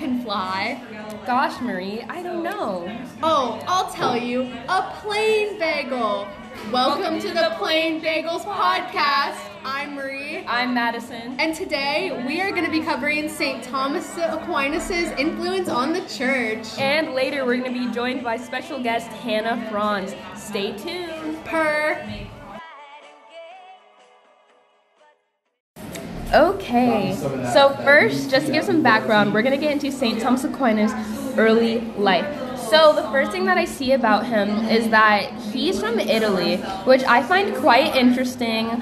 can fly? Gosh, Marie, I don't know. Oh, I'll tell you, a plain bagel. Welcome to the Plain Bagels Podcast. I'm Marie. I'm Madison. And today we are going to be covering St. Thomas Aquinas' influence on the church. And later we're going to be joined by special guest Hannah Franz. Stay tuned. Okay, so first, just to give some background, we're going to get into St. Thomas Aquinas' early life. So the first thing that I see about him is that he's from Italy, which I find quite interesting.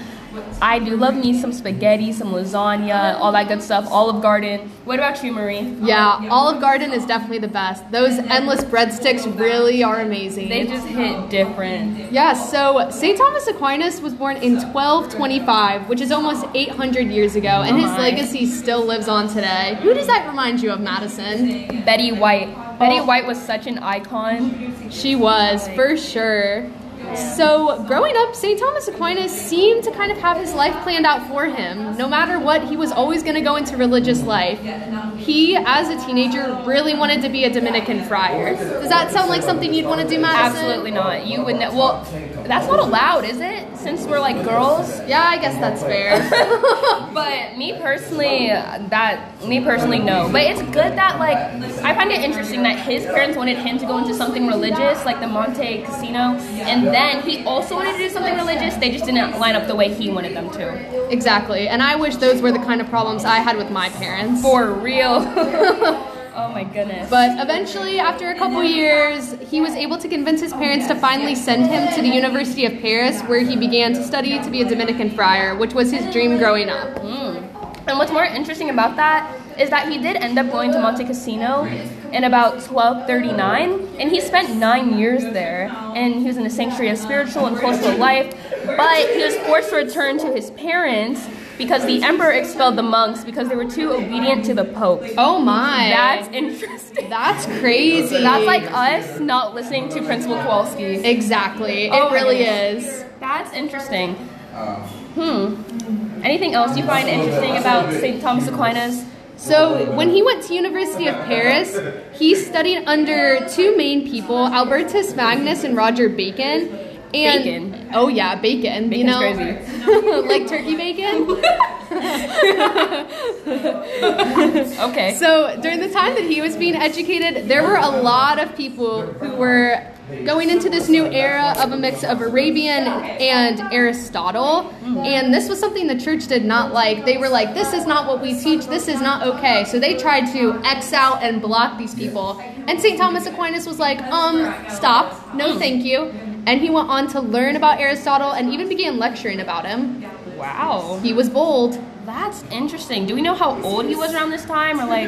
I do love me some spaghetti, some lasagna, all that good stuff, Olive Garden. What about you, Marie? Yeah, Olive Garden is definitely the best. Those endless breadsticks really are amazing. They just hit different. Yeah, so St. Thomas Aquinas was born in 1225, which is almost 800 years ago, and his legacy still lives on today. Who does that remind you of, Madison? Betty White. Betty White was such an icon. She was, for sure. So, growing up, St. Thomas Aquinas seemed to kind of have his life planned out for him. No matter what, he was always going to go into religious life. He, as a teenager, really wanted to be a Dominican friar. Does that sound like something you'd want to do, Madison? Absolutely not. You would not. Well, that's not allowed, is it? Since we're like girls? Yeah, I guess that's fair. But me personally, no. But it's good that, like, I find it interesting that his parents wanted him to go into something religious, like the Monte Cassino, and then he also wanted to do something religious. They just didn't line up the way he wanted them to. Exactly. And I wish those were the kind of problems I had with my parents. For real. Oh my goodness. But eventually, after a couple years, he was able to convince his parents to finally send him to the University of Paris, where he began to study to be a Dominican friar, which was his dream growing up. And what's more interesting about that is that he did end up going to Monte Cassino in about 1239, and he spent 9 years there, and he was in a sanctuary of spiritual and cultural life, but he was forced to return to his parents because the emperor expelled the monks because they were too obedient to the pope. Oh my. That's interesting. That's crazy. That's like us not listening to Principal Kowalski. Exactly. It really is. That's interesting. Anything else you find interesting about St. Thomas Aquinas? So, when he went to University of Paris, he studied under two main people, Albertus Magnus and Roger Bacon. And, bacon. Oh yeah, bacon. Bacon's, you know, crazy. Like turkey bacon? Okay. So, during the time that he was being educated, there were a lot of people who were going into this new era of a mix of Arabian and Aristotle, and this was something the church did not like. They were like, this is not what we teach, this is not okay. So they tried to X out and block these people. And St. Thomas Aquinas was like, stop, no thank you. And he went on to learn about Aristotle and even began lecturing about him. Wow. He was bold. That's interesting. Do we know how old he was around this time, or like...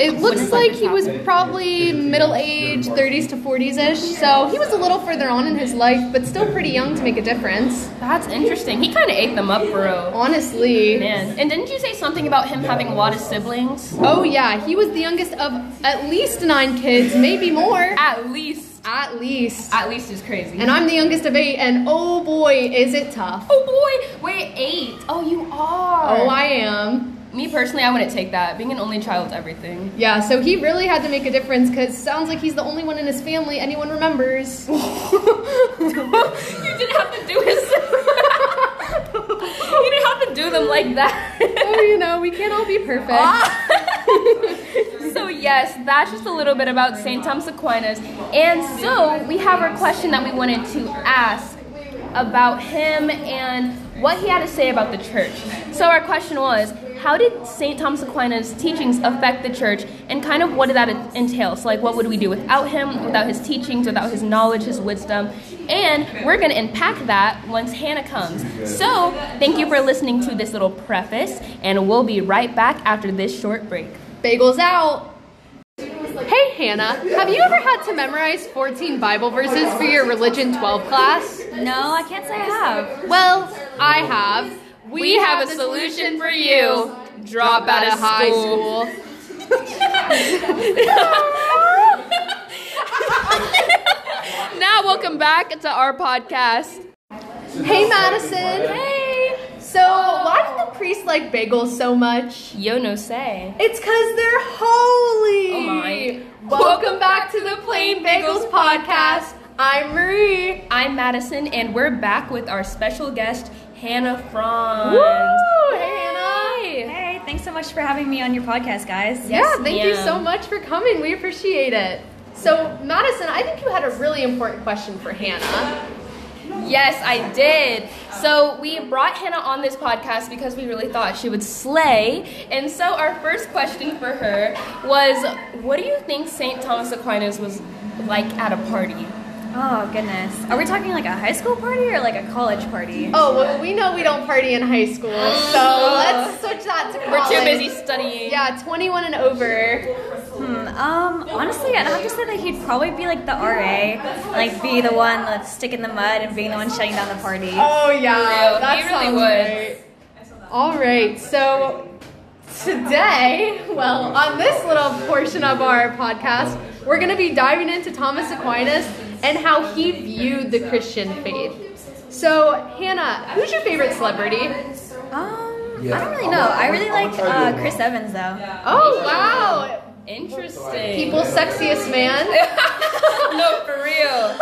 It looks like he was probably middle-aged, 30s to 40s-ish, so he was a little further on in his life, but still pretty young to make a difference. That's interesting. He kind of ate them up, bro. Honestly. Man. And didn't you say something about him having a lot of siblings? Oh, yeah. He was the youngest of at least 9 kids, maybe more. At least. At least. At least is crazy. And I'm the youngest of 8, and oh boy, is it tough. Oh boy! Wait, 8? Oh, you are. Oh, I am. Me personally, I wouldn't take that. Being an only child is everything. Yeah, so he really had to make a difference, because sounds like he's the only one in his family anyone remembers. You didn't have to do his... You didn't have to do them like that. Oh, you know, we can't all be perfect. So yes, that's just a little bit about St. Thomas Aquinas. And so we have our question that we wanted to ask about him and what he had to say about the church. So our question was, how did St. Thomas Aquinas' teachings affect the church, and kind of what did that entail? So, like, what would we do without him, without his teachings, without his knowledge, his wisdom? And we're going to unpack that once Hannah comes. So, thank you for listening to this little preface, and we'll be right back after this short break. Bagels out! Hey, Hannah, have you ever had to memorize 14 Bible verses for your Religion 12 class? No, I can't say I have. Well, I have. We have a solution for you. Drop out of high school. Now, welcome back to our podcast. Hey, Madison. Hey. So, why did the priests like bagels so much? Yo no say. It's cause they're holy. Oh my. Welcome back to the Plain Bagels Podcast. I'm Marie. I'm Madison, and we're back with our special guest, Hannah Franz. Woo! Hey, Hannah. Hey, thanks so much for having me on your podcast, guys. Yeah, thank you so much for coming. We appreciate it. So, Madison, I think you had a really important question for Hannah. Yes, I did. So we brought Hannah on this podcast because we really thought she would slay. And so our first question for her was, what do you think St. Thomas Aquinas was like at a party? Oh, goodness. Are we talking like a high school party or like a college party? Oh, well, we know we don't party in high school, so let's switch that to college. We're too busy studying. Yeah, 21 and over. Honestly, I'd have to say that he'd probably be like the RA, like be the one that's sticking the mud and being the one shutting down the party. Oh, yeah. That really would. Right. All right, so today, well, on this little portion of our podcast, we're going to be diving into Thomas Aquinas and how he viewed the Christian faith. So, Hannah, who's your favorite celebrity? I don't really know. I really like Chris Evans, though. Oh, wow. Interesting. People's sexiest man. No, for real.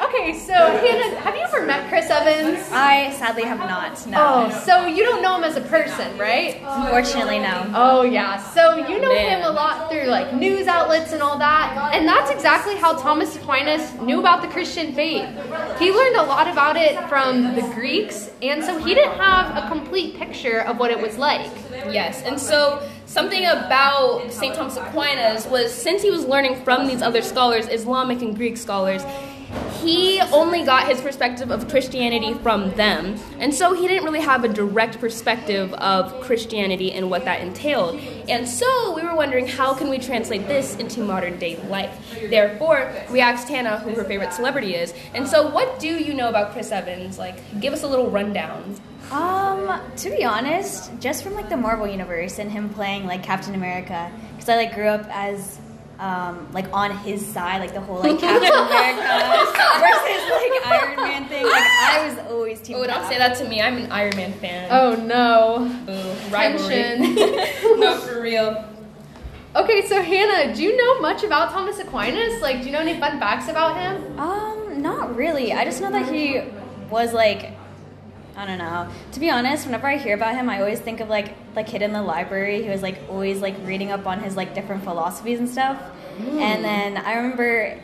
Okay, so, Hannah, have you ever met Chris Evans? I sadly have not, no. Oh, so you don't know him as a person, right? Unfortunately, no. Oh, yeah. So you know him a lot through, like, news outlets and all that, and that's exactly how Thomas Aquinas knew about the Christian faith. He learned a lot about it from the Greeks, and so he didn't have a complete picture of what it was like. Yes, and so something about St. Thomas Aquinas was, since he was learning from these other scholars, Islamic and Greek scholars, he only got his perspective of Christianity from them, and so he didn't really have a direct perspective of Christianity and what that entailed. And so we were wondering, how can we translate this into modern day life? Therefore, we asked Hannah who her favorite celebrity is. And so what do you know about Chris Evans? Like, give us a little rundown. To be honest, just from like the Marvel Universe and him playing like Captain America, because I like grew up as like on his side, like the whole like Captain America versus like Iron Man thing. Like I was always team. Oh, don't say that to me. I'm an Iron Man fan. Oh no. Ooh, rivalry. No, for real. Okay, so Hannah, do you know much about Thomas Aquinas? Like, do you know any fun facts about him? Not really. I just know that he was like, I don't know. To be honest, whenever I hear about him, I always think of like the kid in the library who was like always like reading up on his like different philosophies and stuff. And then I remember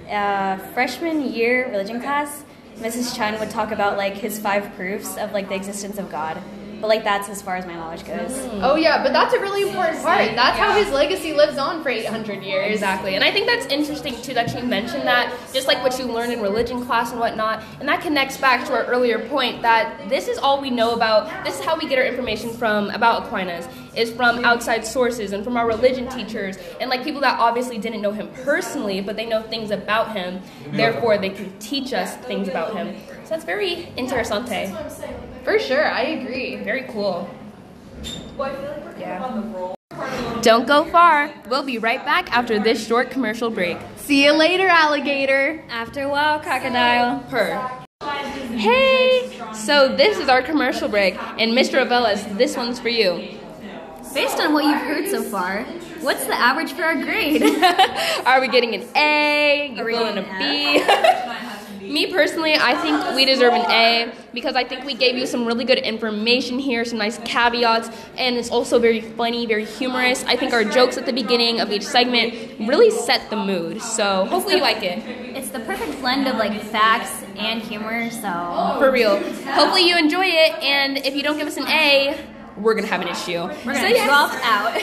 freshman year religion class, Mrs. Chen would talk about like his 5 proofs of like the existence of God. But like that's as far as my knowledge goes. Oh yeah, but that's a really important part. That's how his legacy lives on for 800 years. Exactly, and I think that's interesting too that you mentioned that, just like what you learn in religion class and whatnot, and that connects back to our earlier point that this is all we know about, this is how we get our information from about Aquinas, is from outside sources and from our religion teachers and like people that obviously didn't know him personally, but they know things about him, therefore they can teach us things about him. So that's very interesante. For sure, I agree. Very cool. Yeah. Don't go far. We'll be right back after this short commercial break. See you later, alligator. After a while, crocodile. Hey! So this is our commercial break, and Mr. Avellis, this one's for you. Based on what you've heard so far, what's the average for our grade? Are we getting an A? Are we going to B? Me personally, I think we deserve an A because I think we gave you some really good information here, some nice caveats, and it's also very funny, very humorous. I think our jokes at the beginning of each segment really set the mood, so hopefully you like it. It's the perfect blend of like facts and humor, so for real. Hopefully you enjoy it, and if you don't give us an A, we're gonna have an issue. We're gonna drop out.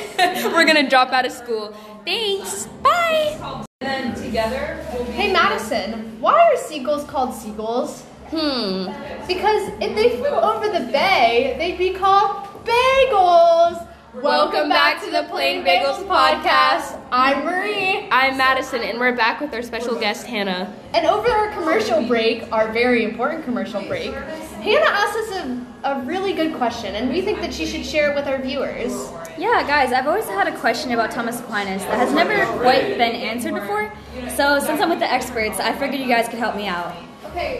We're gonna drop out of school. Thanks. Bye. And then together we'll be Hey Madison, why are seagulls called seagulls? Because if they flew over the bay, they'd be called bagels! Welcome back to the Plain Bagels Podcast. I'm Marie. I'm Madison, and we're back with our special guest, Hannah. And over our commercial break, our very important commercial break, Hannah asked us a really good question, and we think that she should share it with our viewers. Yeah, guys, I've always had a question about Thomas Aquinas that has never quite been answered before, so since I'm with the experts, I figured you guys could help me out.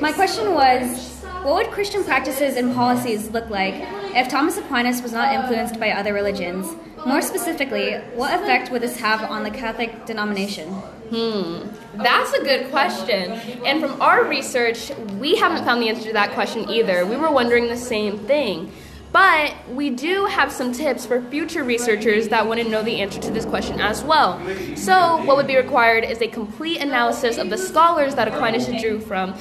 My question was, What would Christian practices and policies look like if Thomas Aquinas was not influenced by other religions? More specifically, what effect would this have on the Catholic denomination? That's a good question. And from our research, we haven't found the answer to that question either. We were wondering the same thing. But we do have some tips for future researchers that want to know the answer to this question as well. So what would be required is a complete analysis of the scholars that Aquinas drew from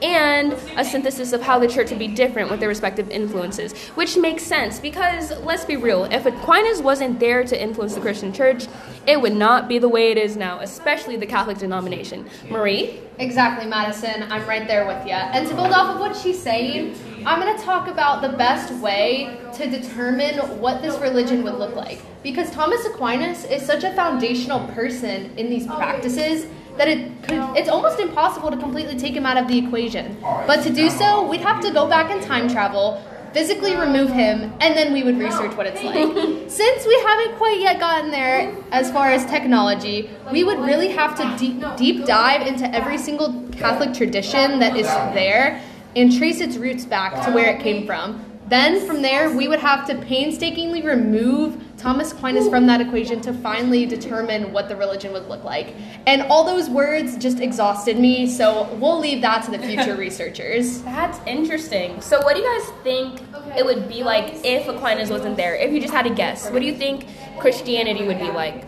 and a synthesis of how the church would be different with their respective influences, which makes sense because, let's be real, if Aquinas wasn't there to influence the Christian church, it would not be the way it is now, especially the Catholic denomination. Marie? Exactly, Madison. I'm right there with you. And to build off of what she's saying, I'm going to talk about the best way to determine what this religion would look like, because Thomas Aquinas is such a foundational person in these practices that it's almost impossible to completely take him out of the equation. But to do so, we'd have to go back and time travel, physically remove him, and then we would research what it's like. Since we haven't quite yet gotten there as far as technology, we would really have to deep dive into every single Catholic tradition that is there and trace its roots back to where it came from. Then from there, we would have to painstakingly remove Thomas Aquinas from that equation to finally determine what the religion would look like. And all those words just exhausted me, so we'll leave that to the future researchers. That's interesting. So what do you guys think it would be like if Aquinas wasn't there? If you just had to guess, what do you think Christianity would be like?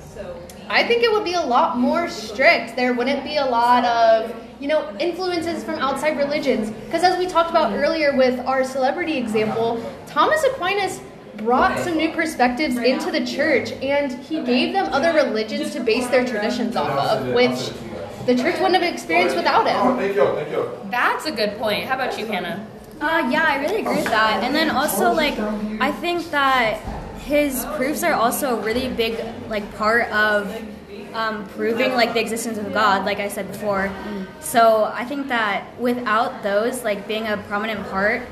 I think it would be a lot more strict. There wouldn't be a lot of, influences from outside religions. Because as we talked about earlier with our celebrity example, Thomas Aquinas brought some new perspectives into the church, and he gave them other religions to base their traditions off of, which the church wouldn't have experienced without him. That's a good point. How about you, Hannah? Yeah, I really agree with that. And then also, I think that his proofs are also a really big, part of proving, the existence of God, like I said before. So I think that without those, being a prominent part,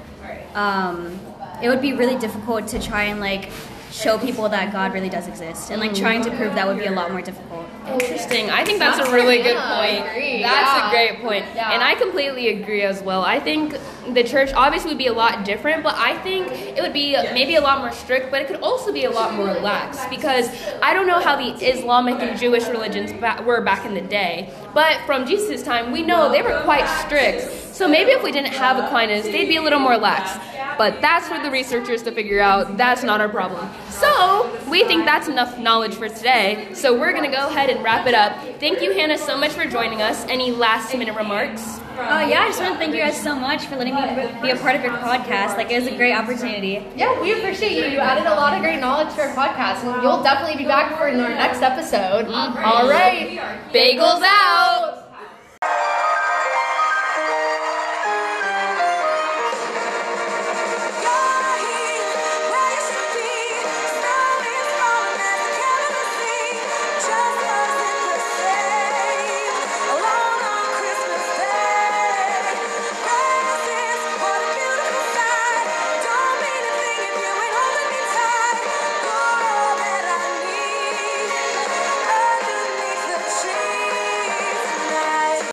it would be really difficult to try and show people that God really does exist, and trying to prove that would be a lot more difficult. Interesting. I think that's a really good point. That's a great point. And I completely agree as well. I think the church obviously would be a lot different, but I think it would be maybe a lot more strict, but it could also be a lot more relaxed, because I don't know how the Islamic and Jewish religions were back in the day, but from Jesus' time we know they were quite strict. So maybe if we didn't have Aquinas, they'd be a little more lax. But that's for the researchers to figure out. That's not our problem. So we think that's enough knowledge for today. So we're going to go ahead and wrap it up. Thank you, Hannah, so much for joining us. Any last-minute remarks? Yeah, I just want to thank you guys so much for letting me be a part of your podcast. It was a great opportunity. Yeah, we appreciate you. You added a lot of great knowledge to our podcast, and you'll definitely be back for our next episode. All right. Bagels out.